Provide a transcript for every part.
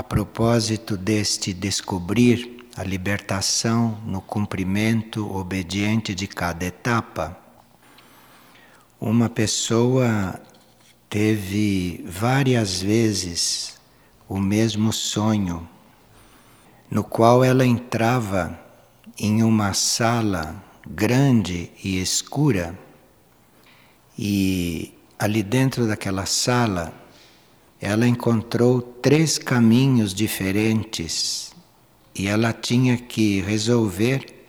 a propósito deste descobrir a libertação no cumprimento obediente de cada etapa, uma pessoa teve várias vezes o mesmo sonho, no qual ela entrava em uma sala grande e escura, e ali dentro daquela sala ela encontrou 3 caminhos diferentes e ela tinha que resolver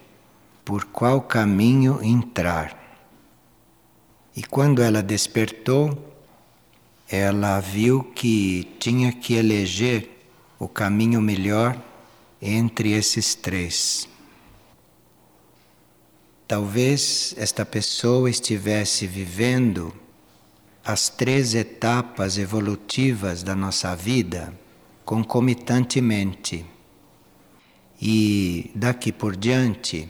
por qual caminho entrar. E quando ela despertou, ela viu que tinha que eleger o caminho melhor entre esses 3. Talvez esta pessoa estivesse vivendo as 3 etapas evolutivas da nossa vida concomitantemente. E daqui por diante,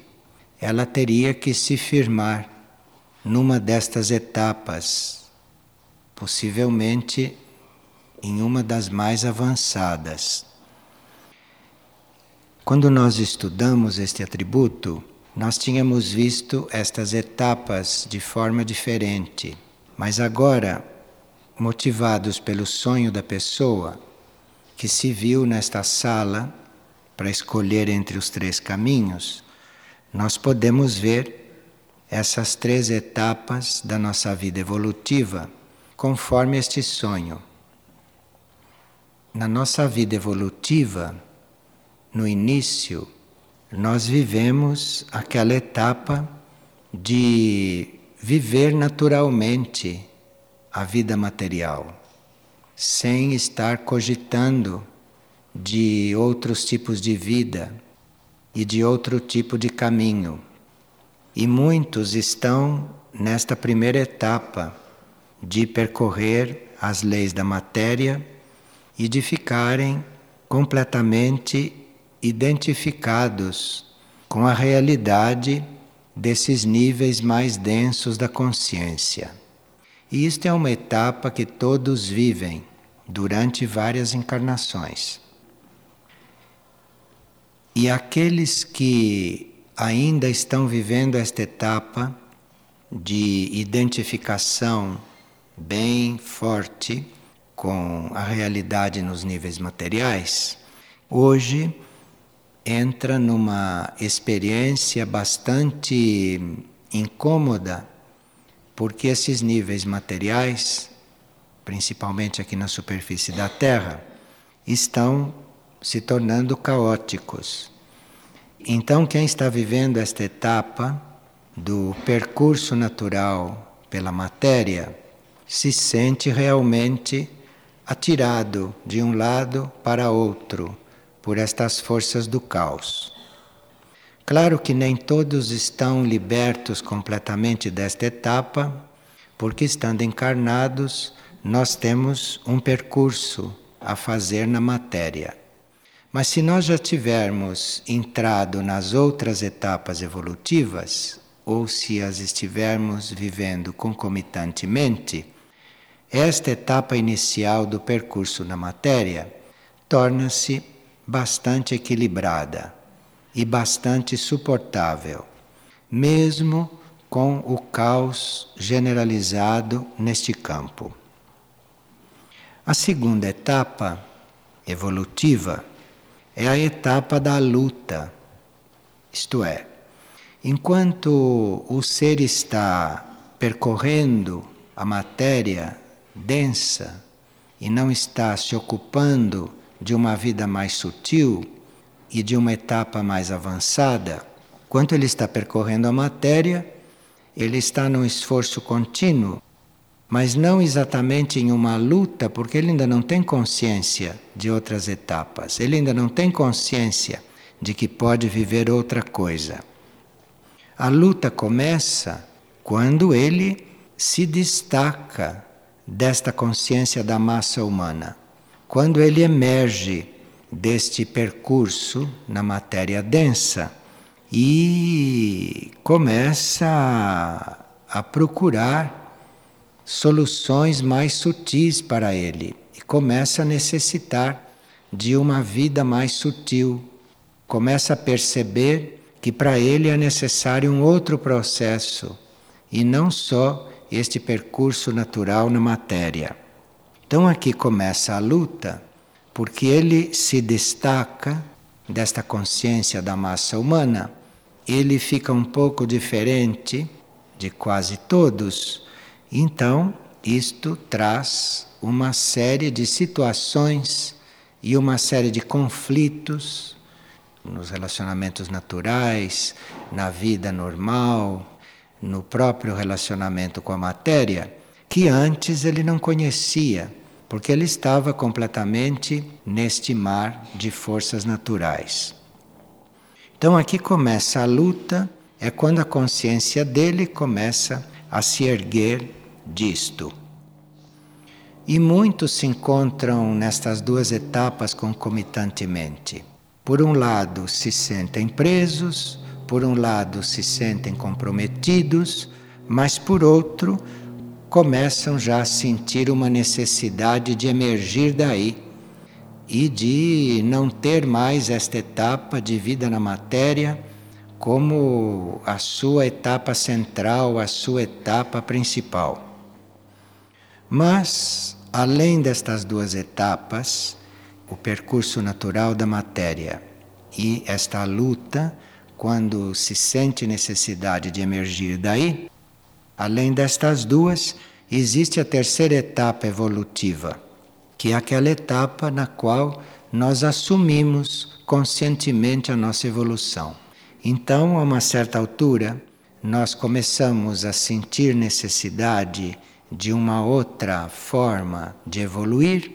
ela teria que se firmar numa destas etapas, possivelmente em uma das mais avançadas. Quando nós estudamos este atributo, nós tínhamos visto estas etapas de forma diferente, mas agora, motivados pelo sonho da pessoa que se viu nesta sala para escolher entre os 3 caminhos, nós podemos ver essas 3 etapas da nossa vida evolutiva conforme este sonho. Na nossa vida evolutiva, no início, nós vivemos aquela etapa de viver naturalmente a vida material, sem estar cogitando de outros tipos de vida e de outro tipo de caminho. E muitos estão nesta primeira etapa de percorrer as leis da matéria e de ficarem completamente identificados com a realidade desses níveis mais densos da consciência. E isto é uma etapa que todos vivem durante várias encarnações. E aqueles que ainda estão vivendo esta etapa de identificação bem forte com a realidade nos níveis materiais, hoje entra numa experiência bastante incômoda, porque esses níveis materiais, principalmente aqui na superfície da Terra, estão se tornando caóticos. Então, quem está vivendo esta etapa do percurso natural pela matéria se sente realmente atirado de um lado para outro por estas forças do caos. Claro que nem todos estão libertos completamente desta etapa, porque estando encarnados, nós temos um percurso a fazer na matéria. Mas se nós já tivermos entrado nas outras etapas evolutivas, ou se as estivermos vivendo concomitantemente, esta etapa inicial do percurso na matéria torna-se bastante equilibrada e bastante suportável, mesmo com o caos generalizado neste campo. A segunda etapa evolutiva é a etapa da luta, isto é, enquanto o ser está percorrendo a matéria densa e não está se ocupando de uma vida mais sutil e de uma etapa mais avançada, enquanto ele está percorrendo a matéria, ele está num esforço contínuo, mas não exatamente em uma luta, porque ele ainda não tem consciência de outras etapas, ele ainda não tem consciência de que pode viver outra coisa. A luta começa quando ele se destaca desta consciência da massa humana. Quando ele emerge deste percurso na matéria densa e começa a procurar soluções mais sutis para ele, e começa a necessitar de uma vida mais sutil, começa a perceber que para ele é necessário um outro processo, e não só este percurso natural na matéria. Então aqui começa a luta, porque ele se destaca desta consciência da massa humana, ele fica um pouco diferente de quase todos. Então, isto traz uma série de situações e uma série de conflitos nos relacionamentos naturais, na vida normal, no próprio relacionamento com a matéria, que antes ele não conhecia, porque ele estava completamente neste mar de forças naturais. Então aqui começa a luta, é quando a consciência dele começa a se erguer disto. E muitos se encontram nestas duas etapas concomitantemente. Por um lado se sentem presos, por um lado se sentem comprometidos, mas por outro começam já a sentir uma necessidade de emergir daí e de não ter mais esta etapa de vida na matéria como a sua etapa central, a sua etapa principal. Mas, além destas duas etapas, o percurso natural da matéria e esta luta, quando se sente necessidade de emergir daí, além destas duas, existe a terceira etapa evolutiva, que é aquela etapa na qual nós assumimos conscientemente a nossa evolução. Então, a uma certa altura, nós começamos a sentir necessidade de uma outra forma de evoluir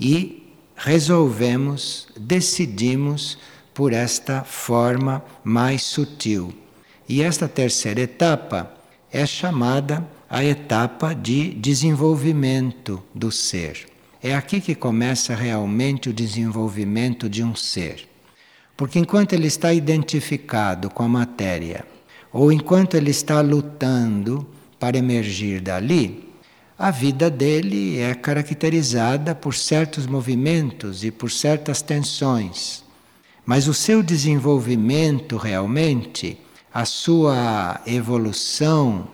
e resolvemos, decidimos por esta forma mais sutil. E esta terceira etapa é chamada a etapa de desenvolvimento do ser. É aqui que começa realmente o desenvolvimento de um ser. Porque enquanto ele está identificado com a matéria, ou enquanto ele está lutando para emergir dali, a vida dele é caracterizada por certos movimentos e por certas tensões. Mas o seu desenvolvimento realmente, a sua evolução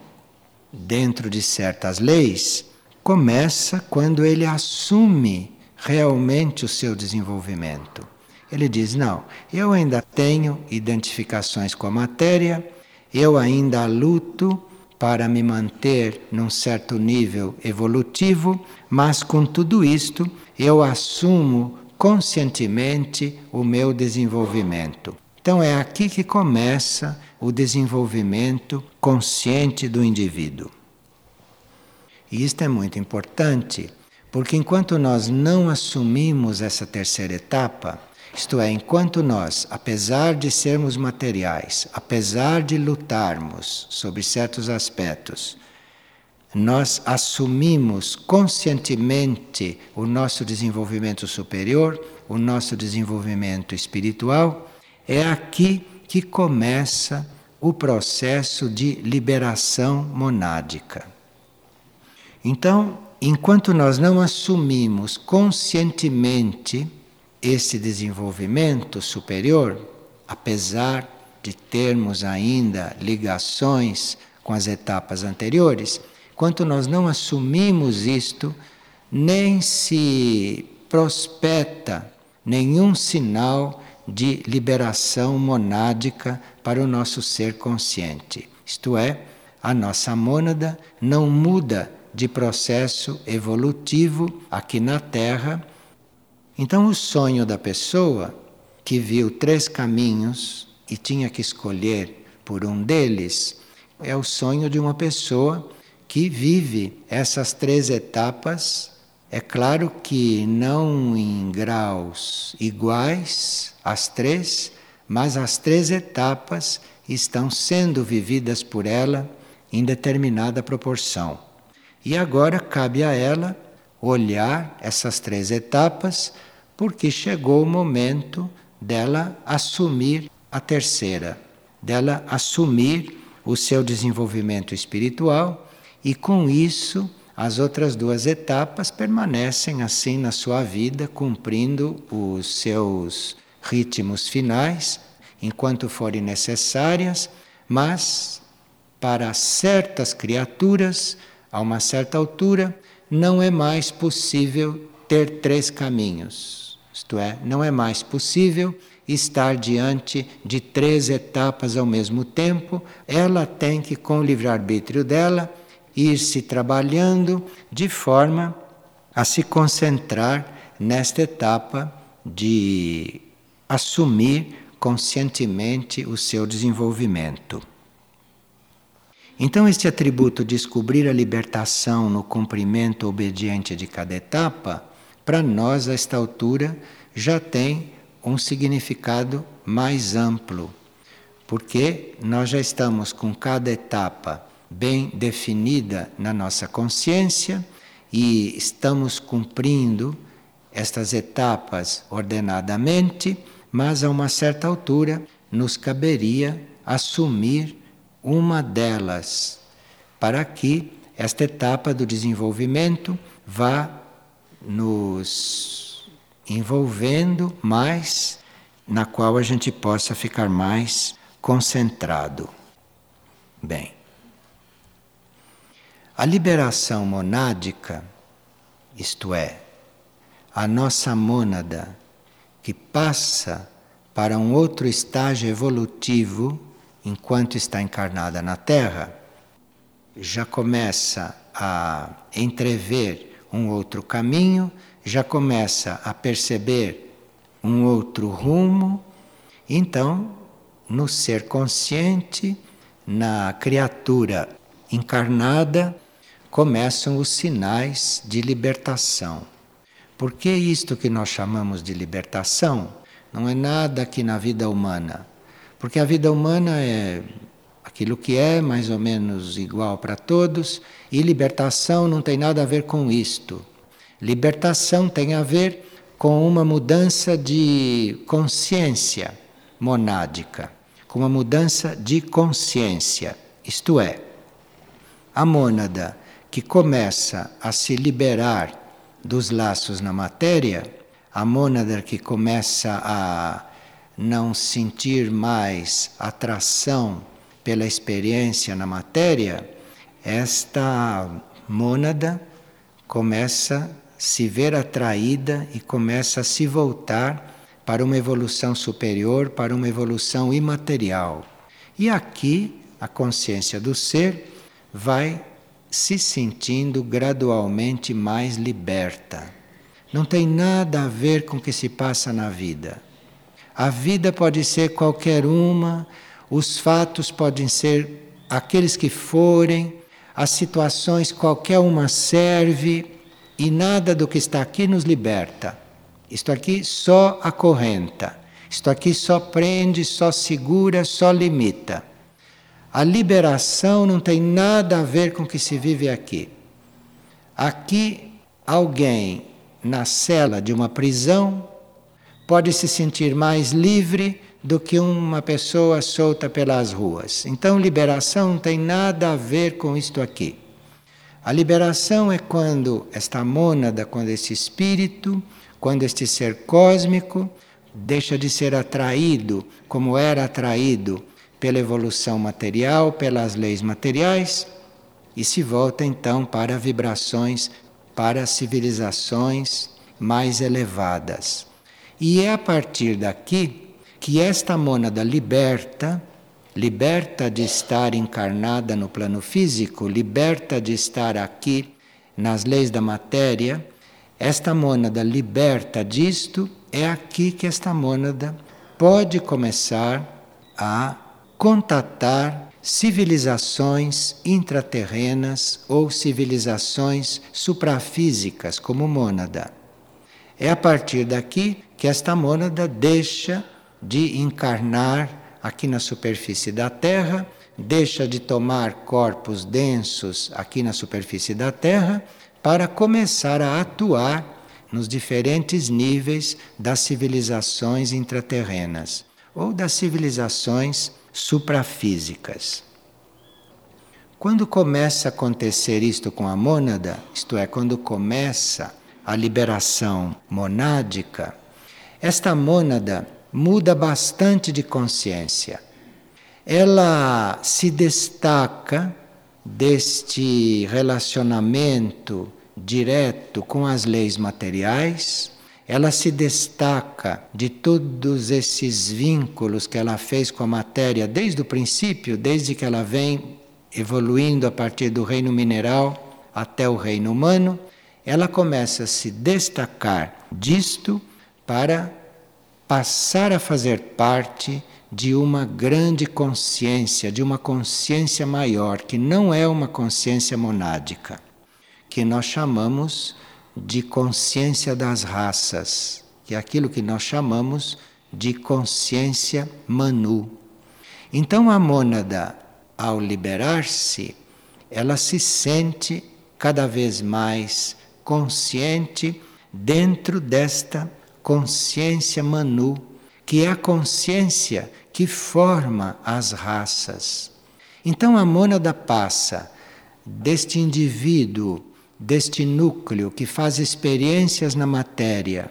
dentro de certas leis, começa quando ele assume realmente o seu desenvolvimento. Ele diz, não, eu ainda tenho identificações com a matéria, eu ainda luto para me manter num certo nível evolutivo, mas com tudo isto eu assumo conscientemente o meu desenvolvimento. Então é aqui que começa o desenvolvimento consciente do indivíduo. E isto é muito importante, porque enquanto nós não assumimos essa terceira etapa, isto é, enquanto nós, apesar de sermos materiais, apesar de lutarmos sobre certos aspectos, nós assumimos conscientemente o nosso desenvolvimento superior, o nosso desenvolvimento espiritual, é aqui que começa o processo de liberação monádica. Então, enquanto nós não assumimos conscientemente este desenvolvimento superior, apesar de termos ainda ligações com as etapas anteriores, enquanto nós não assumimos isto, nem se prospecta nenhum sinal de liberação monádica para o nosso ser consciente. Isto é, a nossa mônada não muda de processo evolutivo aqui na Terra. Então o sonho da pessoa que viu 3 caminhos e tinha que escolher por um deles, é o sonho de uma pessoa que vive essas 3 etapas, é claro que não em graus iguais às 3, mas as 3 etapas estão sendo vividas por ela em determinada proporção. E agora cabe a ela olhar essas 3 etapas, porque chegou o momento dela assumir a terceira, dela assumir o seu desenvolvimento espiritual e com isso As outras duas etapas permanecem assim na sua vida, cumprindo os seus ritmos finais, enquanto forem necessárias, mas para certas criaturas, a uma certa altura, não é mais possível ter três caminhos. Isto é, não é mais possível estar diante de três etapas ao mesmo tempo. Ela tem que, com o livre-arbítrio dela, ir se trabalhando de forma a se concentrar nesta etapa de assumir conscientemente o seu desenvolvimento. Então, este atributo de descobrir a libertação no cumprimento obediente de cada etapa, para nós, a esta altura, já tem um significado mais amplo, porque nós já estamos com cada etapa bem definida na nossa consciência e estamos cumprindo estas etapas ordenadamente, mas a uma certa altura nos caberia assumir uma delas, para que esta etapa do desenvolvimento vá nos envolvendo mais, na qual a gente possa ficar mais concentrado. Bem, a liberação monádica, isto é, a nossa mônada que passa para um outro estágio evolutivo enquanto está encarnada na Terra, já começa a entrever um outro caminho, já começa a perceber um outro rumo. Então, no ser consciente, na criatura encarnada, começam os sinais de libertação. Porque isto que nós chamamos de libertação não é nada aqui na vida humana. Porque a vida humana é aquilo que é mais ou menos igual para todos, e libertação não tem nada a ver com isto. Libertação tem a ver com uma mudança de consciência monádica, com uma mudança de consciência. Isto é, a mônada que começa a se liberar dos laços na matéria, a mônada que começa a não sentir mais atração pela experiência na matéria, esta mônada começa a se ver atraída e começa a se voltar para uma evolução superior, para uma evolução imaterial. E aqui a consciência do ser vai se sentindo gradualmente mais liberta. Não tem nada a ver com o que se passa na vida. A vida pode ser qualquer uma, os fatos podem ser aqueles que forem, as situações qualquer uma serve, e nada do que está aqui nos liberta. Isto aqui só acorrenta, isto aqui só prende, só segura, só limita. A liberação não tem nada a ver com o que se vive aqui. Aqui, alguém na cela de uma prisão pode se sentir mais livre do que uma pessoa solta pelas ruas. Então, liberação não tem nada a ver com isto aqui. A liberação é quando esta mônada, quando este espírito, quando este ser cósmico deixa de ser atraído como era atraído pela evolução material, pelas leis materiais, e se volta então para vibrações, para civilizações mais elevadas. E é a partir daqui que esta mônada liberta de estar encarnada no plano físico, liberta de estar aqui nas leis da matéria, esta mônada liberta disto, é aqui que esta mônada pode começar a contatar civilizações intraterrenas ou civilizações suprafísicas como mônada. É a partir daqui que esta mônada deixa de encarnar aqui na superfície da Terra, deixa de tomar corpos densos aqui na superfície da Terra para começar a atuar nos diferentes níveis das civilizações intraterrenas ou das civilizações suprafísicas. Quando começa a acontecer isto com a mônada, isto é, quando começa a liberação monádica, esta mônada muda bastante de consciência. Ela se destaca deste relacionamento direto com as leis materiais, ela se destaca de todos esses vínculos que ela fez com a matéria desde o princípio, desde que ela vem evoluindo a partir do reino mineral até o reino humano, ela começa a se destacar disto para passar a fazer parte de uma grande consciência, de uma consciência maior, que não é uma consciência monádica, que nós chamamos de consciência das raças, que é aquilo que nós chamamos de consciência Manu. Então a mônada, ao liberar-se, ela se sente cada vez mais consciente dentro desta consciência Manu, que é a consciência que forma as raças. Então a mônada passa deste indivíduo, deste núcleo que faz experiências na matéria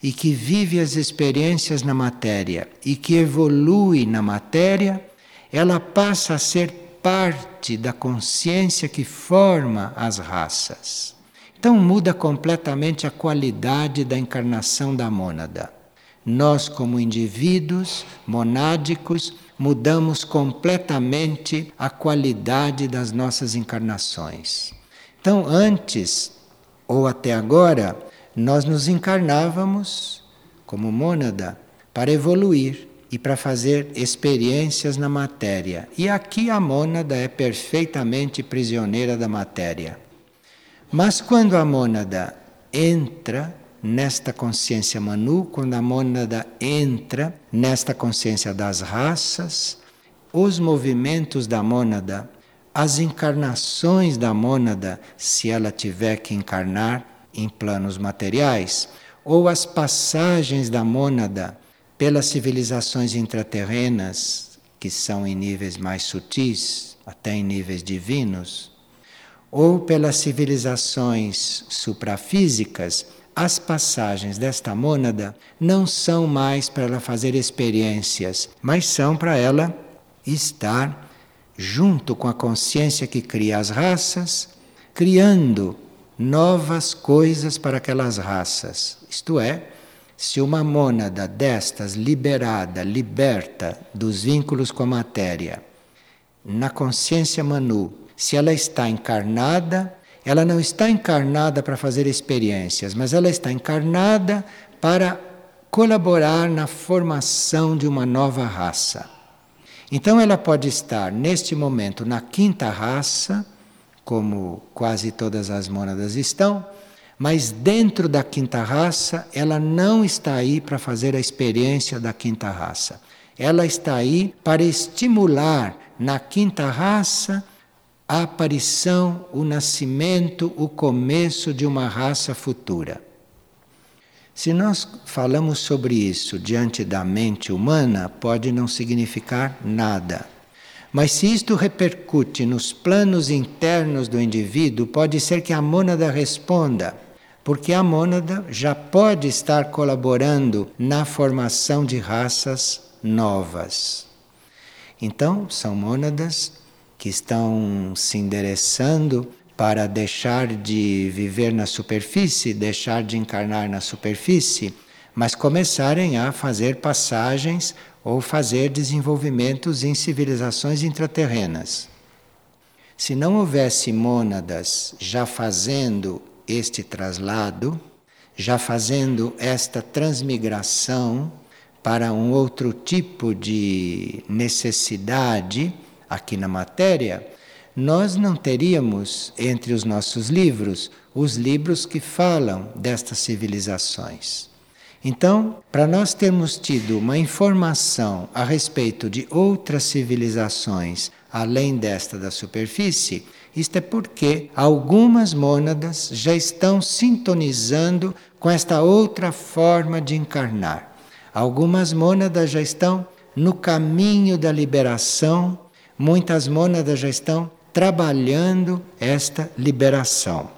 e que vive as experiências na matéria e que evolui na matéria, ela passa a ser parte da consciência que forma as raças. Então muda completamente a qualidade da encarnação da mônada. Nós, como indivíduos monádicos, mudamos completamente a qualidade das nossas encarnações. Então, antes, ou até agora, nós nos encarnávamos como mônada para evoluir e para fazer experiências na matéria. E aqui a mônada é perfeitamente prisioneira da matéria. Mas quando a mônada entra nesta consciência Manu, quando a mônada entra nesta consciência das raças, os movimentos da mônada, as encarnações da mônada, se ela tiver que encarnar em planos materiais, ou as passagens da mônada pelas civilizações intraterrenas, que são em níveis mais sutis, até em níveis divinos, ou pelas civilizações suprafísicas, as passagens desta mônada não são mais para ela fazer experiências, mas são para ela estar junto com a consciência que cria as raças, criando novas coisas para aquelas raças. Isto é, se uma mônada destas liberada, liberta dos vínculos com a matéria, na consciência Manu, se ela está encarnada, ela não está encarnada para fazer experiências, mas ela está encarnada para colaborar na formação de uma nova raça. Então ela pode estar, neste momento, na quinta raça, como quase todas as mônadas estão, mas dentro da quinta raça, ela não está aí para fazer a experiência da quinta raça. Ela está aí para estimular na quinta raça a aparição, o nascimento, o começo de uma raça futura. Se nós falamos sobre isso diante da mente humana, pode não significar nada. Mas se isto repercute nos planos internos do indivíduo, pode ser que a mônada responda, porque a mônada já pode estar colaborando na formação de raças novas. Então, são mônadas que estão se endereçando para deixar de viver na superfície, deixar de encarnar na superfície, mas começarem a fazer passagens ou fazer desenvolvimentos em civilizações intraterrenas. Se não houvesse mônadas já fazendo este traslado, já fazendo esta transmigração para um outro tipo de necessidade aqui na matéria, nós não teríamos entre os nossos livros os livros que falam destas civilizações. Então, para nós termos tido uma informação a respeito de outras civilizações além desta da superfície, isto é porque algumas mônadas já estão sintonizando com esta outra forma de encarnar. Algumas mônadas já estão no caminho da liberação, muitas mônadas já estão trabalhando esta liberação.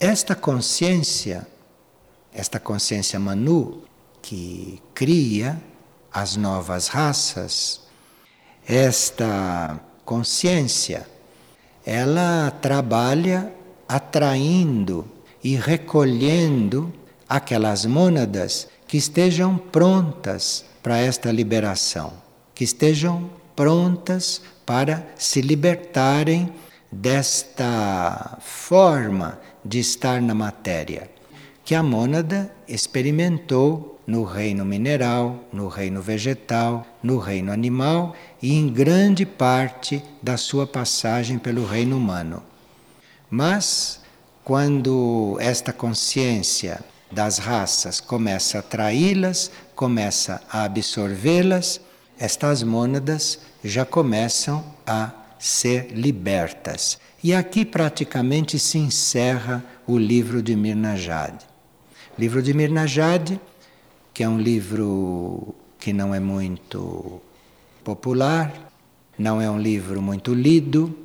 Esta consciência Manu, que cria as novas raças, esta consciência, ela trabalha atraindo e recolhendo aquelas mônadas que estejam prontas para esta liberação, que estejam prontas para se libertarem desta forma de estar na matéria, que a mônada experimentou no reino mineral, no reino vegetal, no reino animal e em grande parte da sua passagem pelo reino humano. Mas, quando esta consciência das raças começa a atraí-las, começa a absorvê-las, estas mônadas já começam a ser libertas. E aqui praticamente se encerra o livro de Mirna Jade. O livro de Mirna Jade, que é um livro que não é muito popular, não é um livro muito lido,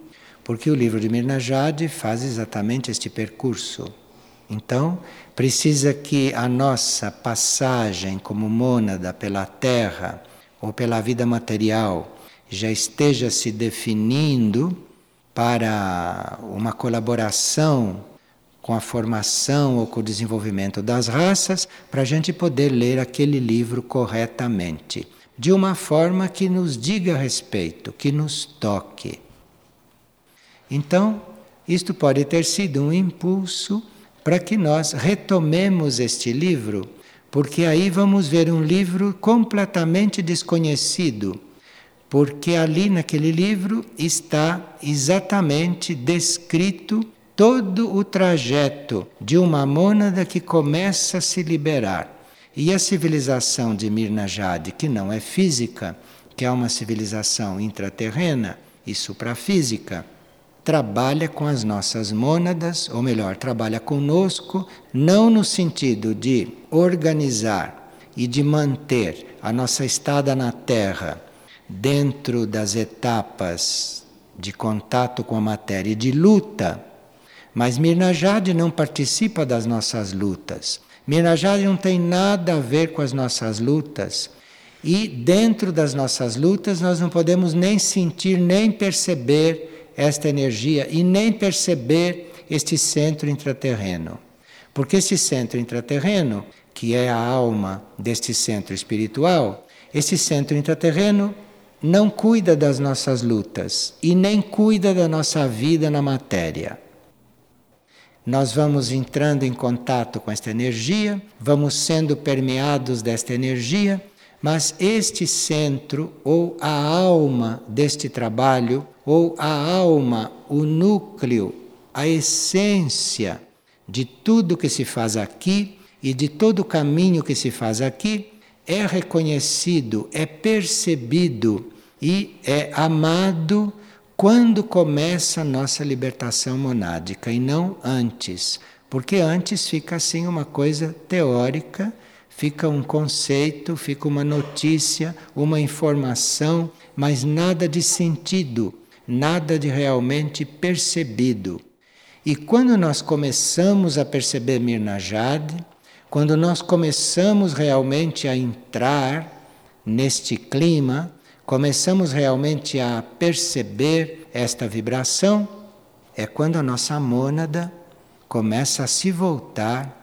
porque o livro de Mirna Jade faz exatamente este percurso. Então, precisa que a nossa passagem como mônada pela terra ou pela vida material já esteja se definindo para uma colaboração com a formação ou com o desenvolvimento das raças, para a gente poder ler aquele livro corretamente, de uma forma que nos diga respeito, que nos toque. Então, isto pode ter sido um impulso para que nós retomemos este livro, porque aí vamos ver um livro completamente desconhecido, porque ali naquele livro está exatamente descrito todo o trajeto de uma mônada que começa a se liberar. E a civilização de Mirna Jade, que não é física, que é uma civilização intraterrena e suprafísica, trabalha com as nossas mônadas, ou melhor, trabalha conosco, não no sentido de organizar e de manter a nossa estada na Terra dentro das etapas de contato com a matéria e de luta. Mas Mirna Jade não participa das nossas lutas. Mirna Jade não tem nada a ver com as nossas lutas. E dentro das nossas lutas nós não podemos nem sentir, nem perceber esta energia e nem perceber este centro intraterreno. Porque este centro intraterreno, que é a alma deste centro espiritual, este centro intraterreno não cuida das nossas lutas e nem cuida da nossa vida na matéria. Nós vamos entrando em contato com esta energia, vamos sendo permeados desta energia, mas este centro, ou a alma deste trabalho, ou a alma, o núcleo, a essência de tudo que se faz aqui e de todo o caminho que se faz aqui, é reconhecido, é percebido e é amado quando começa a nossa libertação monádica e não antes, porque antes fica assim uma coisa teórica, fica um conceito, fica uma notícia, uma informação, mas nada de sentido, nada de realmente percebido. E quando nós começamos a perceber Mirna Jade, quando nós começamos realmente a entrar neste clima, começamos realmente a perceber esta vibração, é quando a nossa mônada começa a se voltar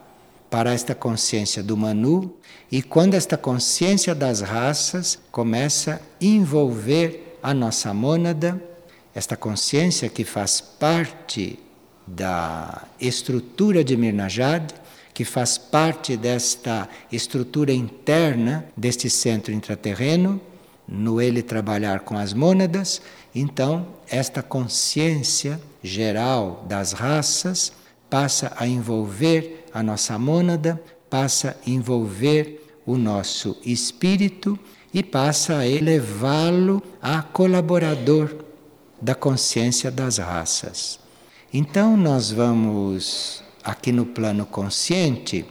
para esta consciência do Manu e quando esta consciência das raças começa a envolver a nossa mônada, esta consciência que faz parte da estrutura de Mirna Jade, que faz parte desta estrutura interna deste centro intraterreno, no ele trabalhar com as mônadas, então esta consciência geral das raças passa a envolver a nossa mônada, passa a envolver o nosso espírito e passa a elevá-lo a colaborador da consciência das raças. Então nós vamos, aqui no plano consciente,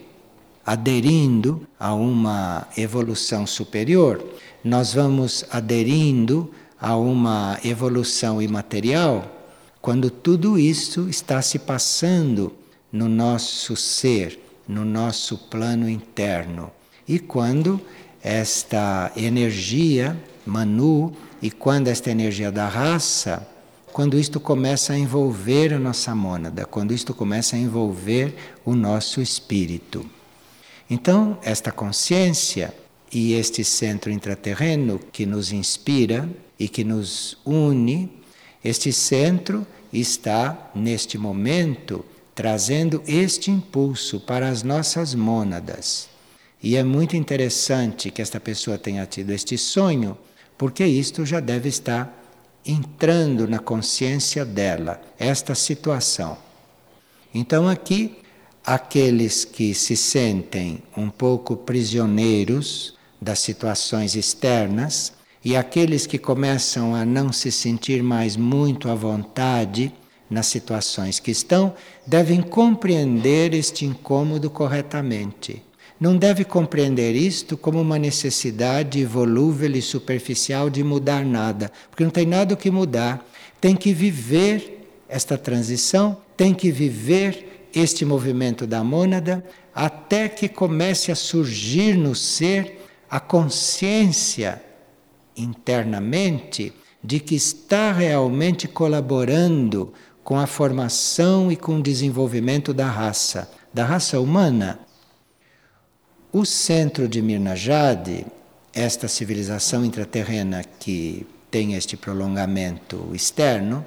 aderindo a uma evolução superior, nós vamos aderindo a uma evolução imaterial, quando tudo isso está se passando no nosso ser, no nosso plano interno. E quando esta energia Manu, e quando esta energia da raça, quando isto começa a envolver a nossa mônada, quando isto começa a envolver o nosso espírito. Então, esta consciência e este centro intraterreno que nos inspira e que nos une, este centro está, neste momento, trazendo este impulso para as nossas mônadas. E é muito interessante que esta pessoa tenha tido este sonho, porque isto já deve estar entrando na consciência dela, esta situação. Então aqui, aqueles que se sentem um pouco prisioneiros das situações externas e aqueles que começam a não se sentir mais muito à vontade nas situações que estão, devem compreender este incômodo corretamente. Não deve compreender isto como uma necessidade volúvel e superficial de mudar nada, porque não tem nada o que mudar. Tem que viver esta transição, tem que viver este movimento da mônada, até que comece a surgir no ser a consciência internamente de que está realmente colaborando com a formação e com o desenvolvimento da raça humana. O centro de Mirna Jade, esta civilização intraterrena que tem este prolongamento externo,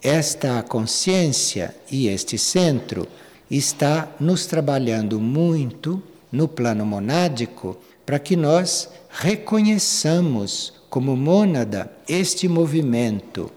esta consciência e este centro está nos trabalhando muito no plano monádico para que nós reconheçamos como mônada este movimento.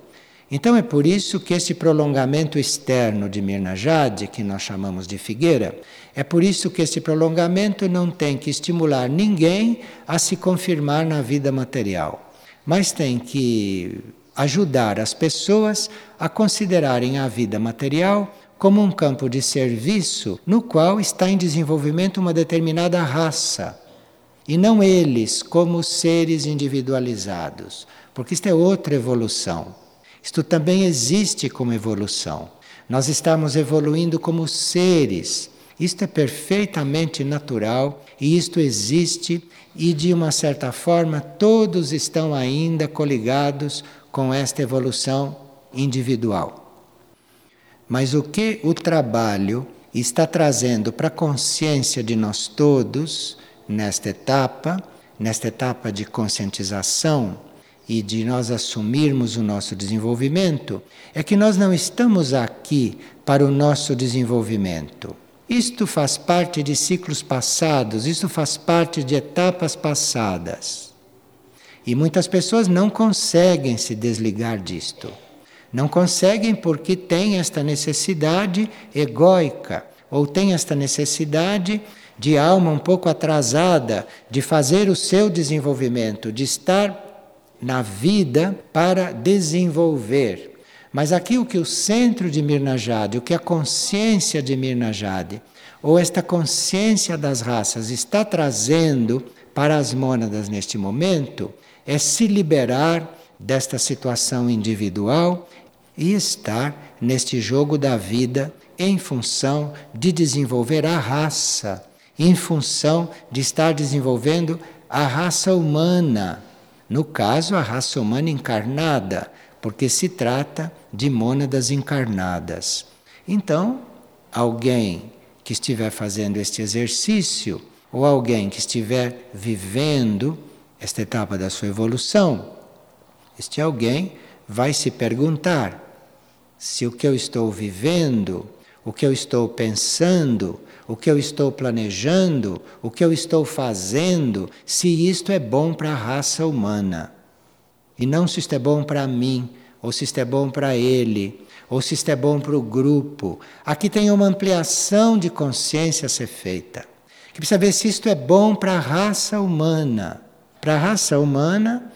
Então é por isso que este prolongamento externo de Mirna Jade, que nós chamamos de Figueira, é por isso que este prolongamento não tem que estimular ninguém a se confirmar na vida material, mas tem que ajudar as pessoas a considerarem a vida material como um campo de serviço no qual está em desenvolvimento uma determinada raça, e não eles como seres individualizados, porque isto é outra evolução. Isto também existe como evolução. Nós estamos evoluindo como seres. Isto é perfeitamente natural e isto existe, e de uma certa forma todos estão ainda coligados com esta evolução individual. Mas o que o trabalho está trazendo para a consciência de nós todos nesta etapa de conscientização e de nós assumirmos o nosso desenvolvimento, é que nós não estamos aqui para o nosso desenvolvimento. Isto faz parte de ciclos passados, isto faz parte de etapas passadas. E muitas pessoas não conseguem se desligar disto. Não conseguem porque têm esta necessidade egóica, ou têm esta necessidade de alma um pouco atrasada, de fazer o seu desenvolvimento, de estar na vida para desenvolver. Mas aqui o que o centro de Mirna Jade, o que a consciência de Mirna Jade, ou esta consciência das raças está trazendo para as mônadas neste momento, é se liberar desta situação individual e estar neste jogo da vida em função de desenvolver a raça, em função de estar desenvolvendo a raça humana, no caso a raça humana encarnada, porque se trata de mônadas encarnadas. Então, alguém que estiver fazendo este exercício, ou alguém que estiver vivendo esta etapa da sua evolução, este alguém vai se perguntar se o que eu estou vivendo, o que eu estou pensando, o que eu estou planejando, o que eu estou fazendo, se isto é bom para a raça humana. E não se isto é bom para mim, ou se isto é bom para ele, ou se isto é bom para o grupo. Aqui tem uma ampliação de consciência a ser feita, que precisa ver se isto é bom para a raça humana. Para a raça humana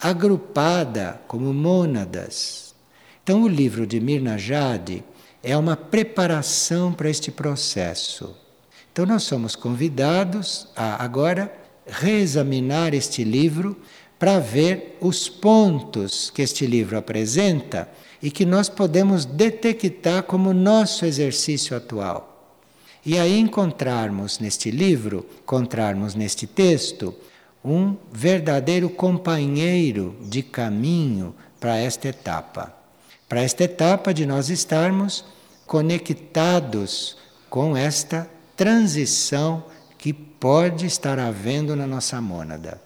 agrupada como mônadas. Então o livro de Mirna Jade é uma preparação para este processo. Então nós somos convidados a agora reexaminar este livro, para ver os pontos que este livro apresenta e que nós podemos detectar como nosso exercício atual. E aí encontrarmos neste livro, encontrarmos neste texto, um verdadeiro companheiro de caminho para esta etapa de nós estarmos conectados com esta transição que pode estar havendo na nossa mônada.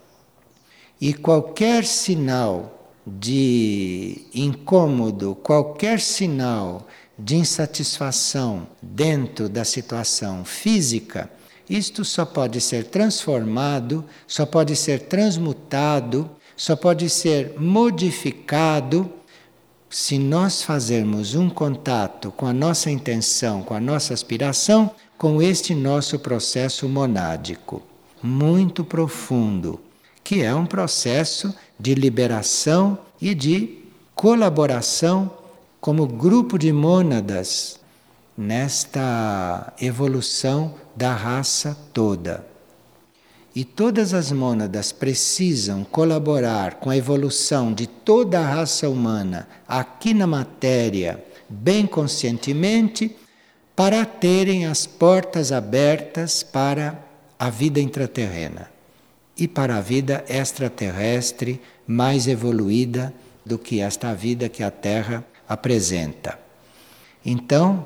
E qualquer sinal de incômodo, qualquer sinal de insatisfação dentro da situação física, isto só pode ser transformado, só pode ser transmutado, só pode ser modificado se nós fazermos um contato com a nossa intenção, com a nossa aspiração, com este nosso processo monádico, muito profundo, que é um processo de liberação e de colaboração como grupo de mônadas nesta evolução da raça toda. E todas as mônadas precisam colaborar com a evolução de toda a raça humana aqui na matéria, bem conscientemente, para terem as portas abertas para a vida intraterrena e para a vida extraterrestre mais evoluída do que esta vida que a Terra apresenta. Então,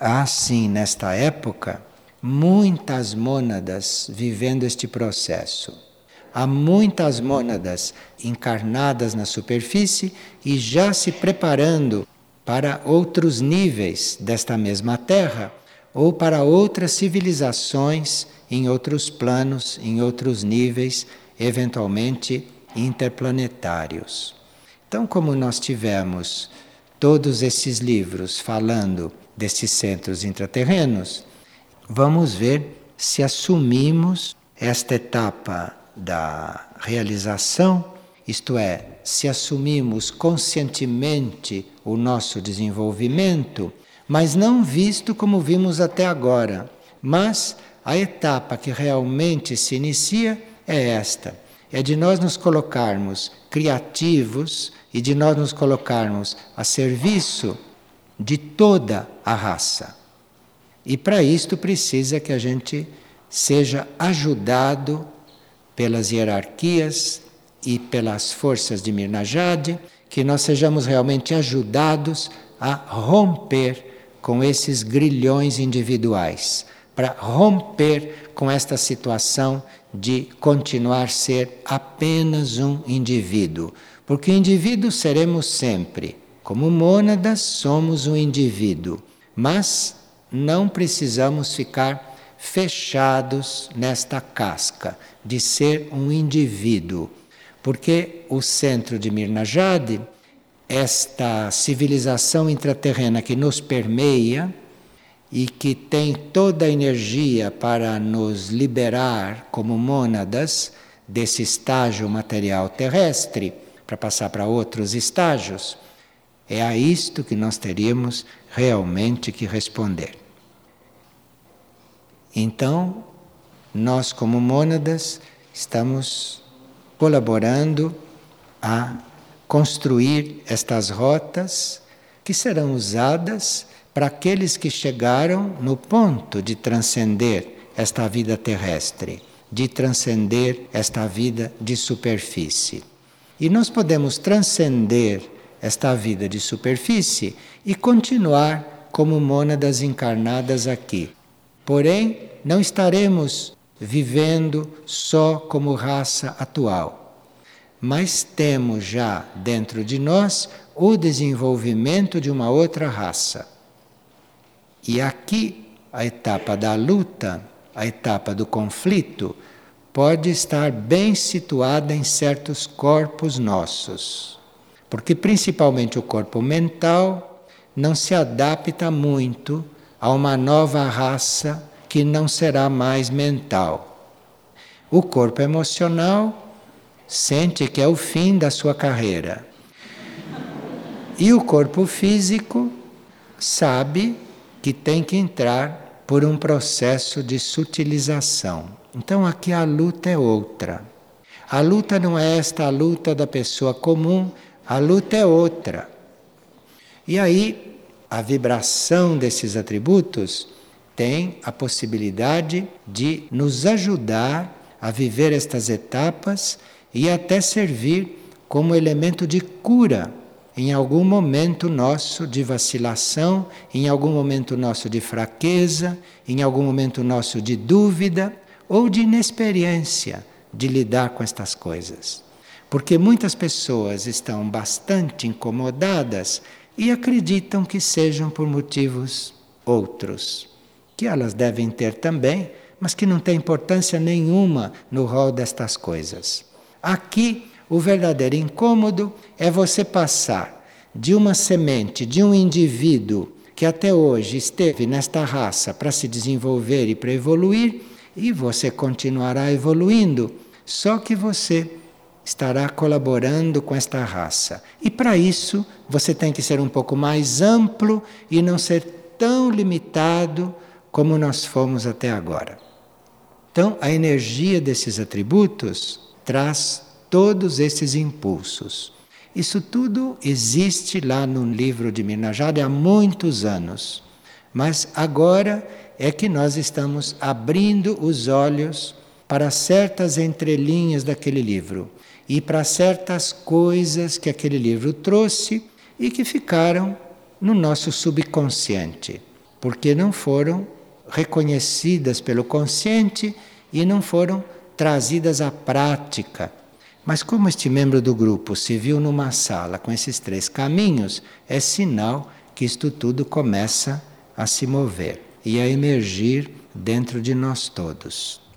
há sim, nesta época, muitas mônadas vivendo este processo. Há muitas mônadas encarnadas na superfície e já se preparando para outros níveis desta mesma Terra ou para outras civilizações em outros planos, em outros níveis, eventualmente interplanetários. Então, como nós tivemos todos esses livros falando destes centros intraterrenos, vamos ver se assumimos esta etapa da realização, isto é, se assumimos conscientemente o nosso desenvolvimento, mas não visto como vimos até agora, mas a etapa que realmente se inicia é esta, é de nós nos colocarmos criativos e de nós nos colocarmos a serviço de toda a raça. E para isto precisa que a gente seja ajudado pelas hierarquias e pelas forças de Mirnajad, que nós sejamos realmente ajudados a romper com esses grilhões individuais, para romper com esta situação de continuar a ser apenas um indivíduo. Porque indivíduo seremos sempre. Como mônadas somos um indivíduo, mas não precisamos ficar fechados nesta casca de ser um indivíduo. Porque o centro de Mirnajad, esta civilização intraterrena que nos permeia, e que tem toda a energia para nos liberar como mônadas desse estágio material terrestre, para passar para outros estágios, é a isto que nós teríamos realmente que responder. Então, nós como mônadas estamos colaborando a construir estas rotas que serão usadas para aqueles que chegaram no ponto de transcender esta vida terrestre, de transcender esta vida de superfície. E nós podemos transcender esta vida de superfície e continuar como mônadas encarnadas aqui. Porém, não estaremos vivendo só como raça atual, mas temos já dentro de nós o desenvolvimento de uma outra raça. E aqui, a etapa da luta, a etapa do conflito, pode estar bem situada em certos corpos nossos. Porque principalmente o corpo mental não se adapta muito a uma nova raça que não será mais mental. O corpo emocional sente que é o fim da sua carreira. E o corpo físico sabe que tem que entrar por um processo de sutilização. Então aqui a luta é outra. A luta não é esta a luta da pessoa comum, a luta é outra. E aí, a vibração desses atributos tem a possibilidade de nos ajudar a viver estas etapas e até servir como elemento de cura em algum momento nosso de vacilação, em algum momento nosso de fraqueza, em algum momento nosso de dúvida ou de inexperiência de lidar com estas coisas. Porque muitas pessoas estão bastante incomodadas e acreditam que sejam por motivos outros, que elas devem ter também, mas que não tem importância nenhuma no rol destas coisas. Aqui, o verdadeiro incômodo é você passar de uma semente, de um indivíduo que até hoje esteve nesta raça para se desenvolver e para evoluir, e você continuará evoluindo, só que você estará colaborando com esta raça. E para isso, você tem que ser um pouco mais amplo e não ser tão limitado como nós fomos até agora. Então, a energia desses atributos traz todos esses impulsos. Isso tudo existe lá no livro de Mirinajada há muitos anos. Mas agora é que nós estamos abrindo os olhos para certas entrelinhas daquele livro e para certas coisas que aquele livro trouxe e que ficaram no nosso subconsciente, porque não foram reconhecidas pelo consciente e não foram trazidas à prática. Mas como este membro do grupo se viu numa sala com esses 3 caminhos, é sinal que isto tudo começa a se mover e a emergir dentro de nós todos.